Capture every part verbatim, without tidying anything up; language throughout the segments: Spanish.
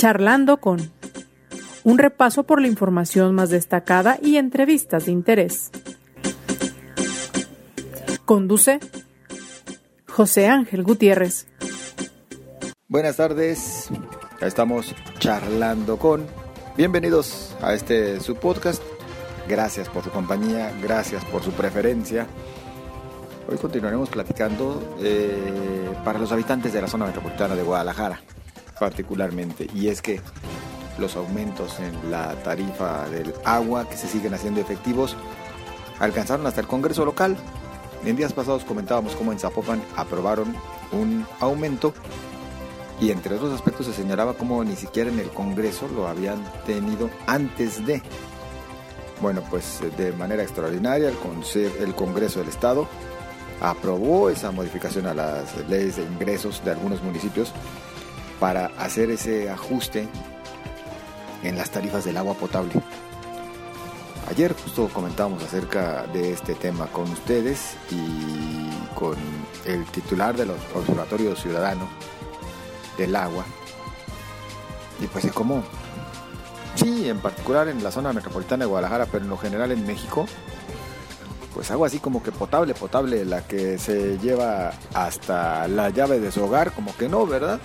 Charlando con, un repaso por la información más destacada y entrevistas de interés. Conduce José Ángel Gutiérrez. Buenas tardes, ya estamos charlando con. Bienvenidos a este su podcast. Gracias por su compañía, gracias por su preferencia. Hoy continuaremos platicando eh, para los habitantes de la zona metropolitana de Guadalajara, particularmente, y es que los aumentos en la tarifa del agua que se siguen haciendo efectivos alcanzaron hasta el Congreso local. En días pasados comentábamos cómo en Zapopan aprobaron un aumento y entre otros aspectos se señalaba cómo ni siquiera en el Congreso lo habían tenido antes de. Bueno, pues de manera extraordinaria el, Conse- el Congreso del Estado aprobó esa modificación a las leyes de ingresos de algunos municipios para hacer ese ajuste en las tarifas del agua potable. Ayer justo comentábamos acerca de este tema con ustedes y con el titular del Observatorio Ciudadano del Agua. Y pues de cómo, sí, en particular en la zona metropolitana de Guadalajara, pero en lo general en México, pues agua así como que potable, potable, la que se lleva hasta la llave de su hogar, como que no, ¿verdad?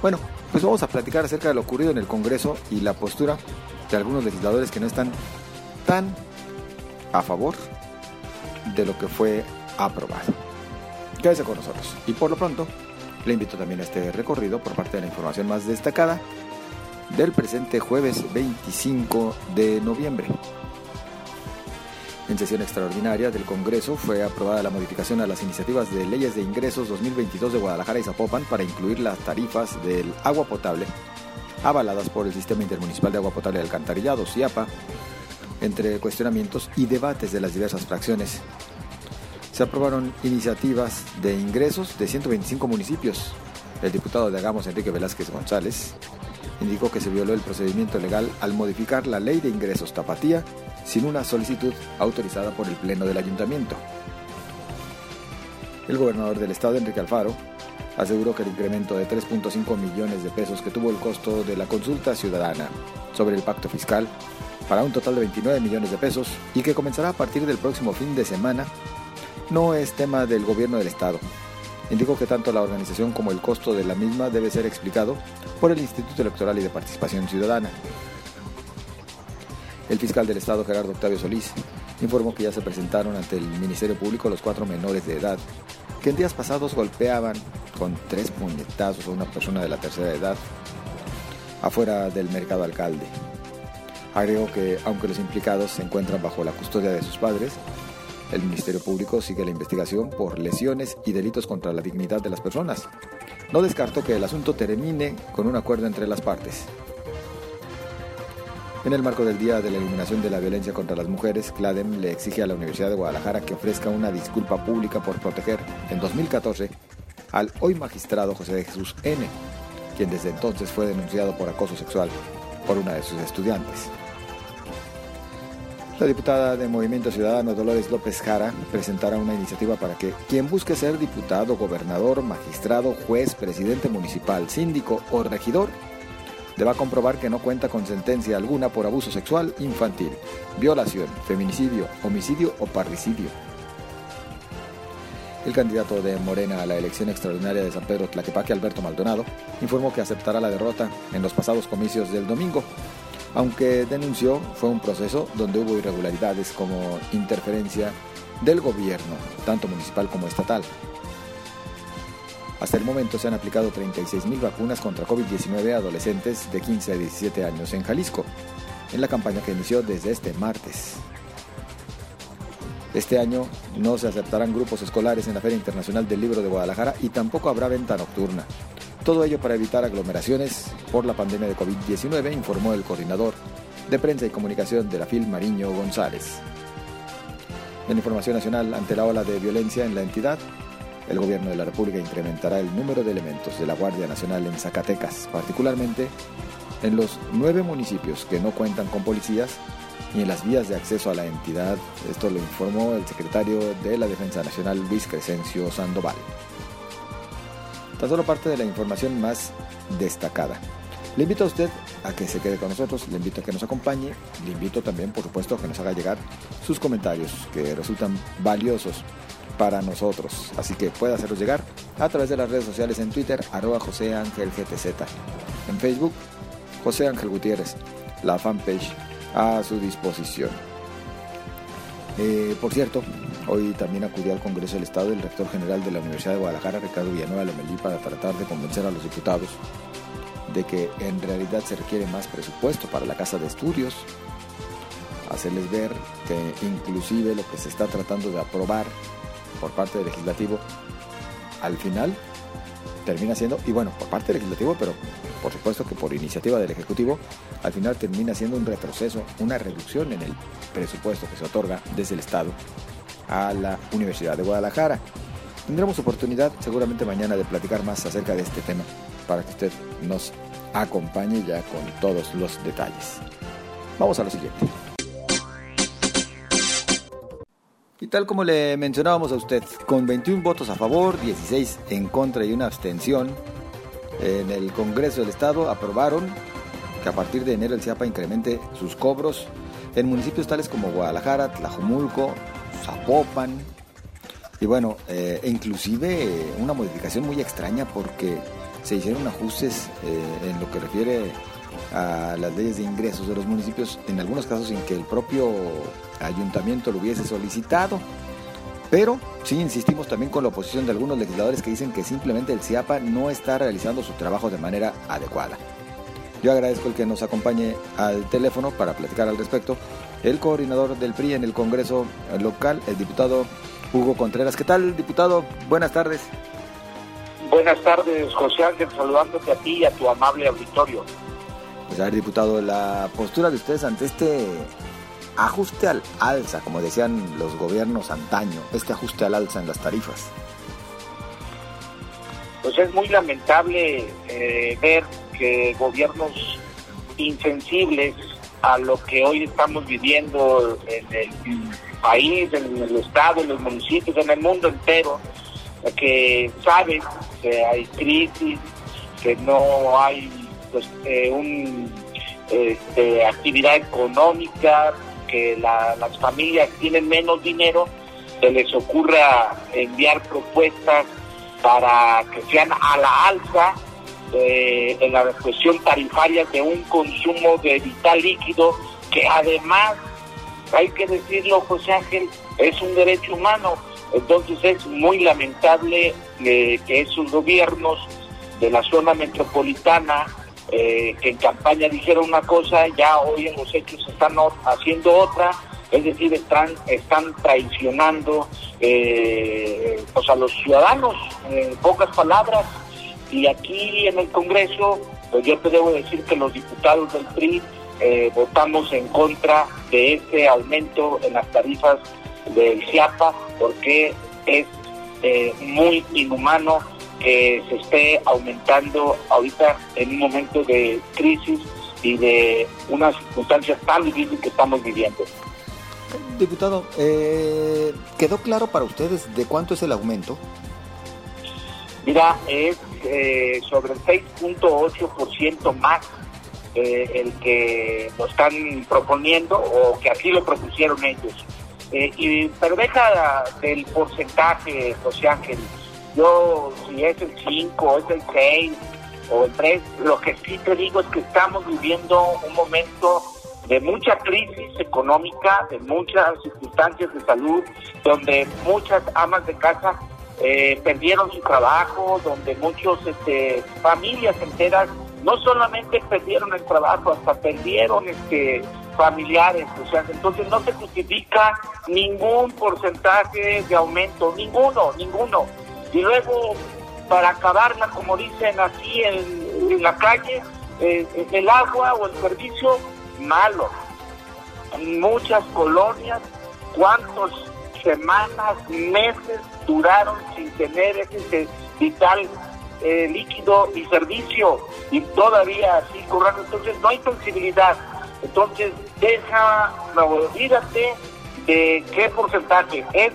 Bueno, pues vamos a platicar acerca de lo ocurrido en el Congreso y la postura de algunos legisladores que no están tan a favor de lo que fue aprobado. Quédese con nosotros. Y por lo pronto, le invito también a este recorrido por parte de la información más destacada del presente jueves veinticinco de noviembre. En sesión extraordinaria del Congreso fue aprobada la modificación a las iniciativas de Leyes de Ingresos dos mil veintidós de Guadalajara y Zapopan para incluir las tarifas del agua potable avaladas por el Sistema Intermunicipal de Agua Potable y Alcantarillado, SIAPA, entre cuestionamientos y debates de las diversas fracciones. Se aprobaron iniciativas de ingresos de ciento veinticinco municipios. El diputado de Hagamos, Enrique Velázquez González, indicó que se violó el procedimiento legal al modificar la Ley de Ingresos Tapatía sin una solicitud autorizada por el Pleno del Ayuntamiento. El gobernador del Estado, Enrique Alfaro, aseguró que el incremento de tres punto cinco millones de pesos que tuvo el costo de la consulta ciudadana sobre el pacto fiscal para un total de veintinueve millones de pesos y que comenzará a partir del próximo fin de semana no es tema del gobierno del Estado. Indicó que tanto la organización como el costo de la misma debe ser explicado por el Instituto Electoral y de Participación Ciudadana. El fiscal del Estado, Gerardo Octavio Solís, informó que ya se presentaron ante el Ministerio Público los cuatro menores de edad que en días pasados golpeaban con tres puñetazos a una persona de la tercera edad afuera del Mercado Alcalde. Agregó que, aunque los implicados se encuentran bajo la custodia de sus padres, el Ministerio Público sigue la investigación por lesiones y delitos contra la dignidad de las personas. No descartó que el asunto termine con un acuerdo entre las partes. En el marco del Día de la Eliminación de la Violencia contra las Mujeres, CLADEM le exige a la Universidad de Guadalajara que ofrezca una disculpa pública por proteger, en dos mil catorce, al hoy magistrado José de Jesús N., quien desde entonces fue denunciado por acoso sexual por una de sus estudiantes. La diputada de Movimiento Ciudadano, Dolores López Jara, presentará una iniciativa para que quien busque ser diputado, gobernador, magistrado, juez, presidente municipal, síndico o regidor, deba comprobar que no cuenta con sentencia alguna por abuso sexual infantil, violación, feminicidio, homicidio o parricidio. El candidato de Morena a la elección extraordinaria de San Pedro Tlaquepaque, Alberto Maldonado, informó que aceptará la derrota en los pasados comicios del domingo. Aunque denunció, fue un proceso donde hubo irregularidades como interferencia del gobierno, tanto municipal como estatal. Hasta el momento se han aplicado treinta y seis mil vacunas contra covid diecinueve a adolescentes de quince a diecisiete años en Jalisco, en la campaña que inició desde este martes. Este año no se aceptarán grupos escolares en la Feria Internacional del Libro de Guadalajara y tampoco habrá venta nocturna. Todo ello para evitar aglomeraciones por la pandemia de covid diecinueve, informó el coordinador de prensa y comunicación de la FIL, Mariño González. En información nacional, ante la ola de violencia en la entidad, el gobierno de la República incrementará el número de elementos de la Guardia Nacional en Zacatecas, particularmente en los nueve municipios que no cuentan con policías ni en las vías de acceso a la entidad. Esto lo informó el secretario de la Defensa Nacional, Luis Crescencio Sandoval. Tan solo parte de la información más destacada. Le invito a usted a que se quede con nosotros, le invito a que nos acompañe, le invito también, por supuesto, a que nos haga llegar sus comentarios que resultan valiosos para nosotros. Así que puede hacerlos llegar a través de las redes sociales en Twitter, arroba José Ángel G T Z, en Facebook, José Ángel Gutiérrez, la fanpage a su disposición. Eh, por cierto, hoy también acudió al Congreso del Estado el rector general de la Universidad de Guadalajara, Ricardo Villanueva Lomelí, para tratar de convencer a los diputados de que en realidad se requiere más presupuesto para la casa de estudios, hacerles ver que inclusive lo que se está tratando de aprobar por parte del legislativo al final termina siendo, y bueno, por parte del legislativo, pero por supuesto que por iniciativa del ejecutivo, al final termina siendo un retroceso, una reducción en el presupuesto que se otorga desde el Estado a la Universidad de Guadalajara. Tendremos oportunidad seguramente mañana de platicar más acerca de este tema, para que usted nos acompañe ya con todos los detalles. Vamos a lo siguiente. Y tal como le mencionábamos a usted, con veintiún votos a favor, dieciséis en contra y una abstención, en el Congreso del Estado aprobaron que a partir de enero el SIAPA incremente sus cobros en municipios tales como Guadalajara, Tlajomulco, Zapopan, y bueno, eh, inclusive eh, una modificación muy extraña porque se hicieron ajustes eh, en lo que refiere a las leyes de ingresos de los municipios, en algunos casos sin que el propio ayuntamiento lo hubiese solicitado. Pero sí insistimos también con la oposición de algunos legisladores que dicen que simplemente el SIAPA no está realizando su trabajo de manera adecuada. Yo agradezco el que nos acompañe al teléfono para platicar al respecto, el coordinador del P R I en el Congreso local, el diputado Hugo Contreras. ¿Qué tal, diputado? Buenas tardes. Buenas tardes, José Ángel, saludándote a ti y a tu amable auditorio. Pues a ver, diputado, la postura de ustedes ante este ajuste al alza, como decían los gobiernos antaño, este ajuste al alza en las tarifas. Pues es muy lamentable eh, ver que gobiernos insensibles a lo que hoy estamos viviendo en el país, en el estado, en los municipios, en el mundo entero, que saben que hay crisis, que no hay pues, eh, un, eh, eh, actividad económica, que la, las familias tienen menos dinero, se les ocurra enviar propuestas para que sean a la alza eh, en la cuestión tarifaria de un consumo de vital líquido, que además, hay que decirlo, José Ángel, es un derecho humano. Entonces es muy lamentable eh, que esos gobiernos de la zona metropolitana eh, que en campaña dijeron una cosa, ya hoy en los hechos están haciendo otra, es decir, están, están traicionando eh, pues a los ciudadanos, en pocas palabras. Y aquí en el Congreso, pues yo te debo decir que los diputados del P R I eh, votamos en contra de este aumento en las tarifas del SIAPA, porque es eh, muy inhumano que se esté aumentando ahorita en un momento de crisis y de unas circunstancias tan difíciles que estamos viviendo. Diputado, eh, ¿quedó claro para ustedes de cuánto es el aumento? Mira, es eh, sobre el seis punto ocho por ciento más eh, el que lo están proponiendo, o que así lo propusieron ellos. Eh, y, pero deja del porcentaje, José Ángel. Yo, si es el cinco, es el seis o el tres, lo que sí te digo es que estamos viviendo un momento de mucha crisis económica, de muchas circunstancias de salud, donde muchas amas de casa eh, perdieron su trabajo, donde muchas este, familias enteras no solamente perdieron el trabajo, hasta perdieron este... familiares, o sea, entonces no se justifica ningún porcentaje de aumento, ninguno, ninguno. Y luego, para acabarla, como dicen así en, en la calle, eh, el agua o el servicio, malo. En muchas colonias, cuántas semanas, meses duraron sin tener ese vital eh, líquido y servicio, y todavía así corriendo. Entonces no hay sensibilidad. Entonces, deja, no, olvídate de qué porcentaje, es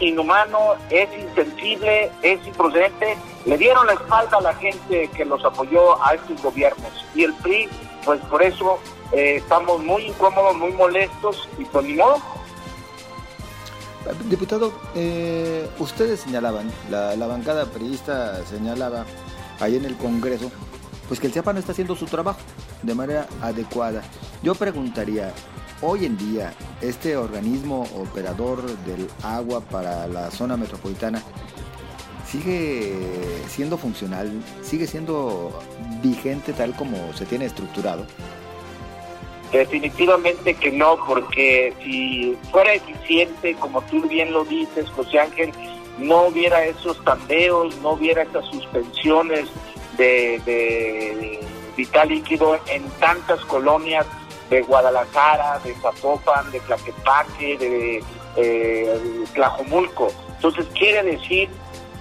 inhumano, es insensible, es improcedente. Le dieron la espalda a la gente que los apoyó a estos gobiernos. Y el P R I, pues por eso eh, estamos muy incómodos, muy molestos y con ni modo. Diputado, eh, ustedes señalaban, la, la bancada priista señalaba ahí en el Congreso, pues que el SIAPA no está haciendo su trabajo de manera adecuada. Yo preguntaría, hoy en día, este organismo operador del agua para la zona metropolitana, ¿sigue siendo funcional? ¿Sigue siendo vigente tal como se tiene estructurado? Definitivamente que no, porque si fuera eficiente, como tú bien lo dices, José Ángel, no hubiera esos tandeos, no hubiera esas suspensiones de, de vital líquido en tantas colonias de Guadalajara, de Zapopan, de Tlaquepaque, de eh, Tlajomulco. Entonces quiere decir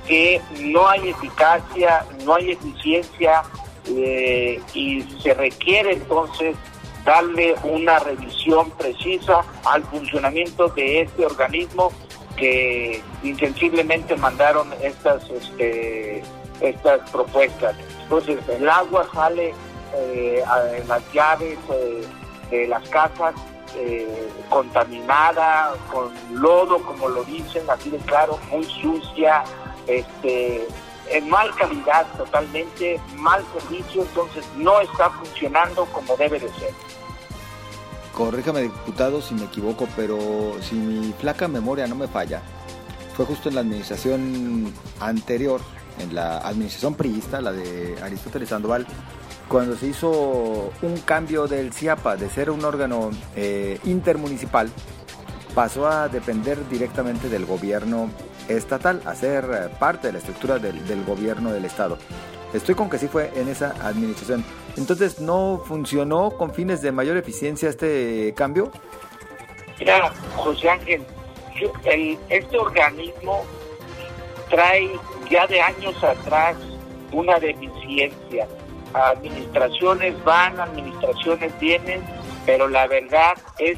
que no hay eficacia, no hay eficiencia eh, y se requiere entonces darle una revisión precisa al funcionamiento de este organismo que insensiblemente mandaron estas este, estas propuestas. Entonces el agua sale eh, en las llaves eh, de las casas eh, contaminada, con lodo, como lo dicen, así de claro, muy sucia, este, en mal calidad totalmente, mal servicio, entonces no está funcionando como debe de ser. Corríjame, diputado, si me equivoco, pero si mi flaca memoria no me falla, fue justo en la administración anterior, en la administración priista, la de Aristóteles Sandoval, cuando se hizo un cambio del SIAPA de ser un órgano eh, intermunicipal, pasó a depender directamente del gobierno estatal, a ser parte de la estructura del, del gobierno del estado. Estoy con que sí fue en esa administración. Entonces, ¿no funcionó con fines de mayor eficiencia este cambio? Mira, José Ángel, el, este organismo trae ya de años atrás una deficiencia. Administraciones van, administraciones vienen, pero la verdad es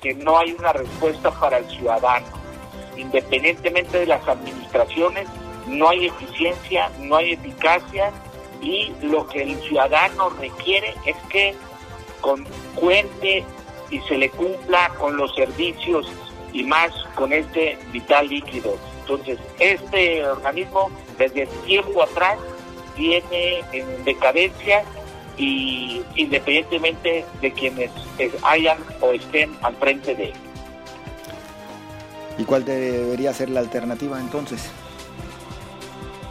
que no hay una respuesta para el ciudadano. Independientemente de las administraciones, no hay eficiencia, no hay eficacia, y lo que el ciudadano requiere es que con, cuente y se le cumpla con los servicios y más con este vital líquido. Entonces, este organismo desde tiempo atrás viene en decadencia y independientemente de quienes hayan o estén al frente de él. ¿Y cuál debería ser la alternativa entonces?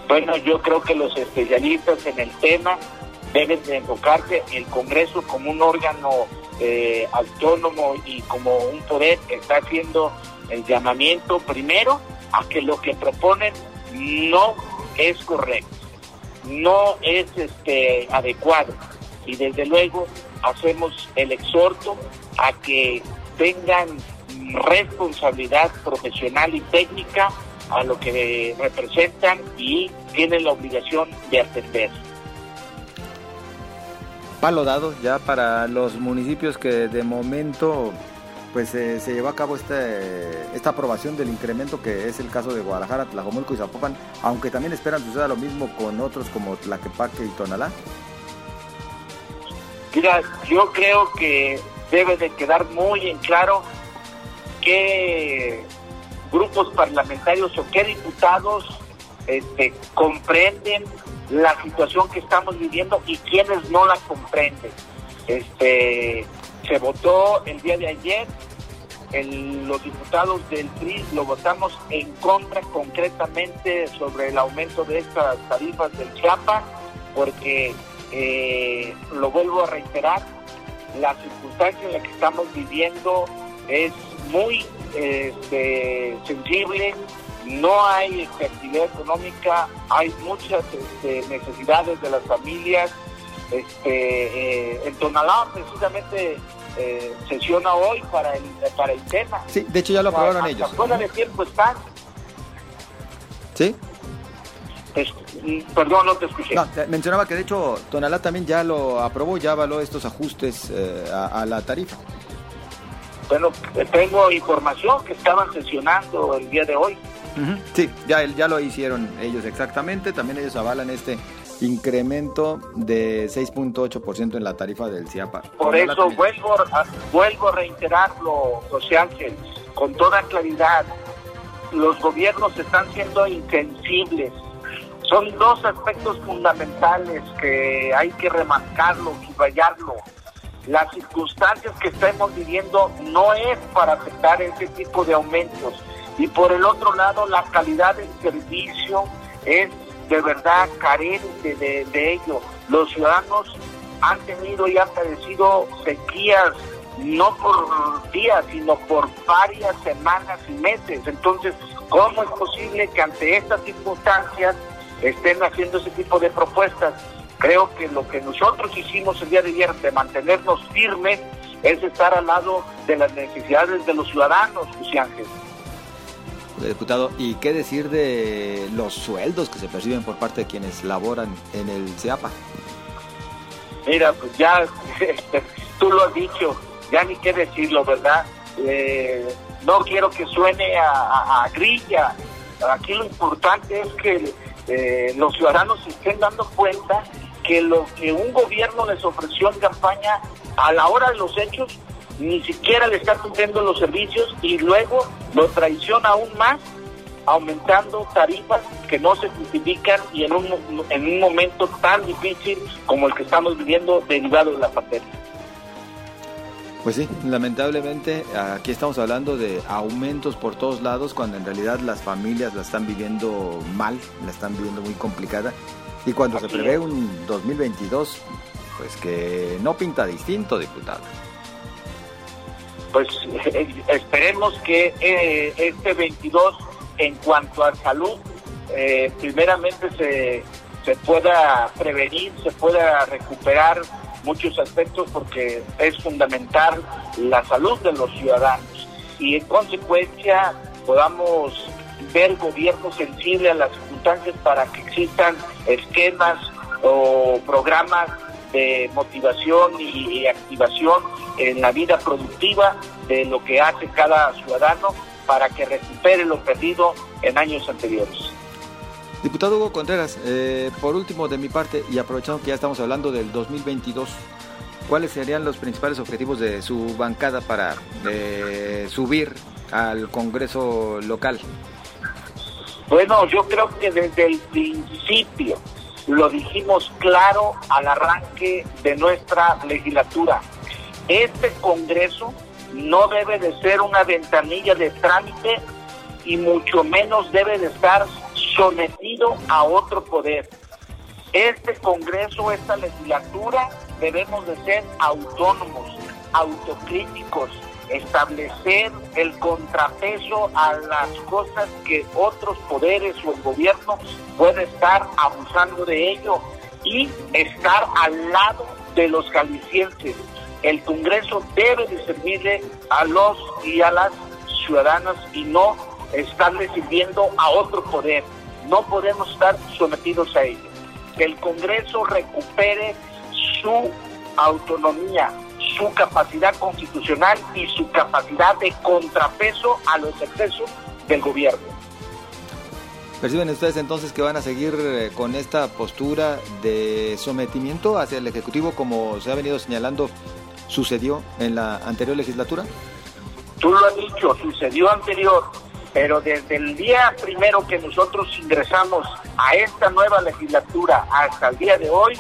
Bueno, yo creo que los especialistas en el tema deben de enfocarse en el Congreso como un órgano eh, autónomo y como un poder que está haciendo el llamamiento primero a que lo que proponen no es correcto, no es este adecuado, y desde luego hacemos el exhorto a que tengan responsabilidad profesional y técnica a lo que representan y tienen la obligación de atender. Palo dado ya para los municipios que de momento pues eh, se llevó a cabo este, esta aprobación del incremento, que es el caso de Guadalajara, Tlajomulco y Zapopan, aunque también esperan suceda lo mismo con otros como Tlaquepaque y Tonalá. Mira, yo creo que debe de quedar muy en claro qué grupos parlamentarios o qué diputados este, comprenden la situación que estamos viviendo y quienes no la comprenden. Este, se votó el día de ayer, el, los diputados del P R I lo votamos en contra concretamente sobre el aumento de estas tarifas del SIAPA, porque, eh, lo vuelvo a reiterar, la circunstancia en la que estamos viviendo es muy este, sensible, no hay estabilidad económica, hay muchas este, necesidades de las familias. Este, eh, en Tonalá precisamente eh, sesiona hoy para el para el tema. Sí, de hecho ya lo aprobaron o sea, ellos. Fuera de tiempo están. ¿Sí? Este, perdón, no te escuché. No, te mencionaba que de hecho Tonalá también ya lo aprobó, ya avaló estos ajustes eh, a, a la tarifa. Bueno, tengo información que estaban sesionando el día de hoy. Uh-huh. Sí, ya, ya lo hicieron ellos exactamente. También ellos avalan este incremento de seis punto ocho por ciento en la tarifa del SIAPA. Por eso vuelvo a, vuelvo a reiterarlo, José Ángel, con toda claridad. Los gobiernos están siendo insensibles. Son dos aspectos fundamentales que hay que remarcarlo, subrayarlo. Las circunstancias que estamos viviendo no es para afectar ese tipo de aumentos. Y por el otro lado, la calidad del servicio es de verdad carente de, de ello. Los ciudadanos han tenido y han padecido sequías, no por días, sino por varias semanas y meses. Entonces, ¿cómo es posible que ante estas circunstancias estén haciendo ese tipo de propuestas? Creo que lo que nosotros hicimos el día de ayer de mantenernos firmes es estar al lado de las necesidades de los ciudadanos, José Ángel. Diputado, ¿y qué decir de los sueldos que se perciben por parte de quienes laboran en el SIAPA? Mira, pues ya tú lo has dicho, ya ni qué decirlo, ¿verdad? Eh, no quiero que suene a, a, a grilla. Aquí lo importante es que eh, los ciudadanos se estén dando cuenta que lo que un gobierno les ofreció en campaña, a la hora de los hechos, ni siquiera le está cumpliendo los servicios y luego lo traiciona aún más, aumentando tarifas que no se justifican y en un, en un momento tan difícil como el que estamos viviendo derivado de la pandemia. Pues sí, lamentablemente aquí estamos hablando de aumentos por todos lados cuando en realidad las familias la están viviendo mal, la están viviendo muy complicada y cuando aquí se prevé un dos mil veintidós, pues que no pinta distinto, diputado. Pues eh, esperemos que eh, este veintidós, en cuanto a salud, eh, primeramente se, se pueda prevenir, se pueda recuperar muchos aspectos porque es fundamental la salud de los ciudadanos y en consecuencia podamos ver gobiernos sensibles a las circunstancias para que existan esquemas o programas de motivación y activación en la vida productiva de lo que hace cada ciudadano para que recupere lo perdido en años anteriores. Diputado Hugo Contreras, eh, por último de mi parte, y aprovechando que ya estamos hablando del dos mil veintidós, ¿cuáles serían los principales objetivos de su bancada para eh, subir al Congreso local? Bueno, yo creo que desde el principio lo dijimos claro al arranque de nuestra legislatura. Este Congreso no debe de ser una ventanilla de trámite y mucho menos debe de estar sometido a otro poder. Este Congreso, esta legislatura, debemos de ser autónomos, autocríticos, establecer el contrapeso a las cosas que otros poderes o el gobierno puede estar abusando de ello y estar al lado de los jaliscienses. El Congreso debe de servirle a los y a las ciudadanas y no estarle sirviendo a otro poder. No podemos estar sometidos a ello. Que el Congreso recupere su autonomía, su capacidad constitucional y su capacidad de contrapeso a los excesos del gobierno. ¿Perciben ustedes entonces que van a seguir con esta postura de sometimiento hacia el Ejecutivo como se ha venido señalando sucedió en la anterior legislatura? Tú lo has dicho, sucedió anterior. Pero desde el día primero que nosotros ingresamos a esta nueva legislatura hasta el día de hoy,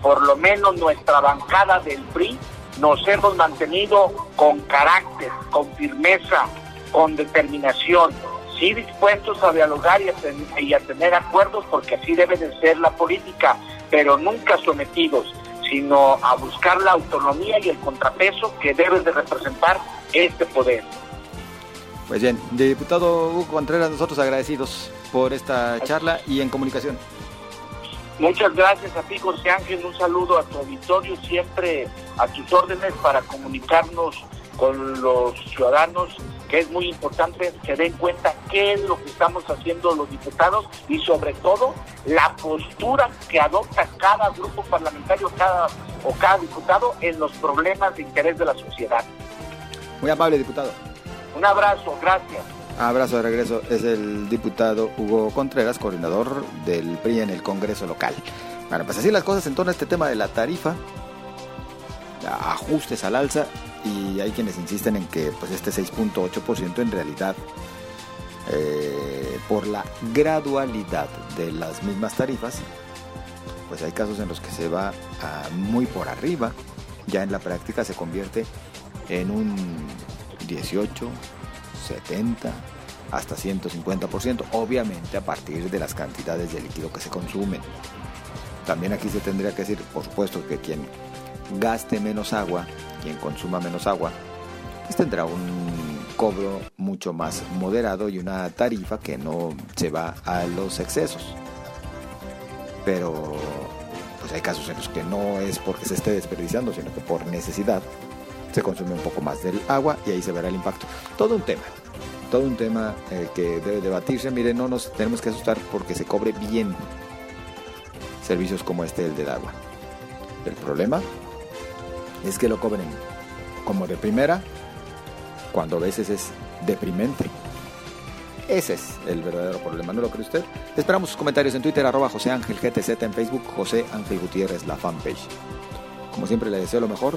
por lo menos nuestra bancada del P R I nos hemos mantenido con carácter, con firmeza, con determinación, sí dispuestos a dialogar y a, ten- y a tener acuerdos porque así debe de ser la política, pero nunca sometidos, sino a buscar la autonomía y el contrapeso que debe de representar este poder. Pues bien, diputado Hugo Contreras, nosotros agradecidos por esta charla y en comunicación. Muchas gracias a ti, José Ángel, un saludo a tu auditorio, siempre a tus órdenes para comunicarnos con los ciudadanos, que es muy importante que den cuenta qué es lo que estamos haciendo los diputados y sobre todo la postura que adopta cada grupo parlamentario cada o cada diputado en los problemas de interés de la sociedad. Muy amable, diputado. Un abrazo, gracias. Abrazo de regreso. Es el diputado Hugo Contreras, coordinador del P R I en el Congreso local. Bueno, pues así las cosas en torno a este tema de la tarifa, ajustes al alza, y hay quienes insisten en que pues este seis punto ocho por ciento en realidad, eh, por la gradualidad de las mismas tarifas, pues hay casos en los que se va a muy por arriba, ya en la práctica se convierte en un dieciocho, setenta, hasta ciento cincuenta por ciento, obviamente a partir de las cantidades de líquido que se consumen. También aquí se tendría que decir, por supuesto, que quien gaste menos agua, quien consuma menos agua, pues tendrá un cobro mucho más moderado y una tarifa que no se va a los excesos. Pero pues hay casos en los que no es porque se esté desperdiciando, sino que por necesidad se consume un poco más del agua, y ahí se verá el impacto. Todo un tema, todo un tema eh, que debe debatirse. Miren, no nos tenemos que asustar porque se cobre bien servicios como este, el del agua. El problema es que lo cobren como de primera, cuando a veces es deprimente. Ese es el verdadero problema, ¿no lo cree usted? Esperamos sus comentarios en Twitter, arroba José Ángel G T Z, en Facebook, José Ángel Gutiérrez, la fanpage. Como siempre, le deseo lo mejor.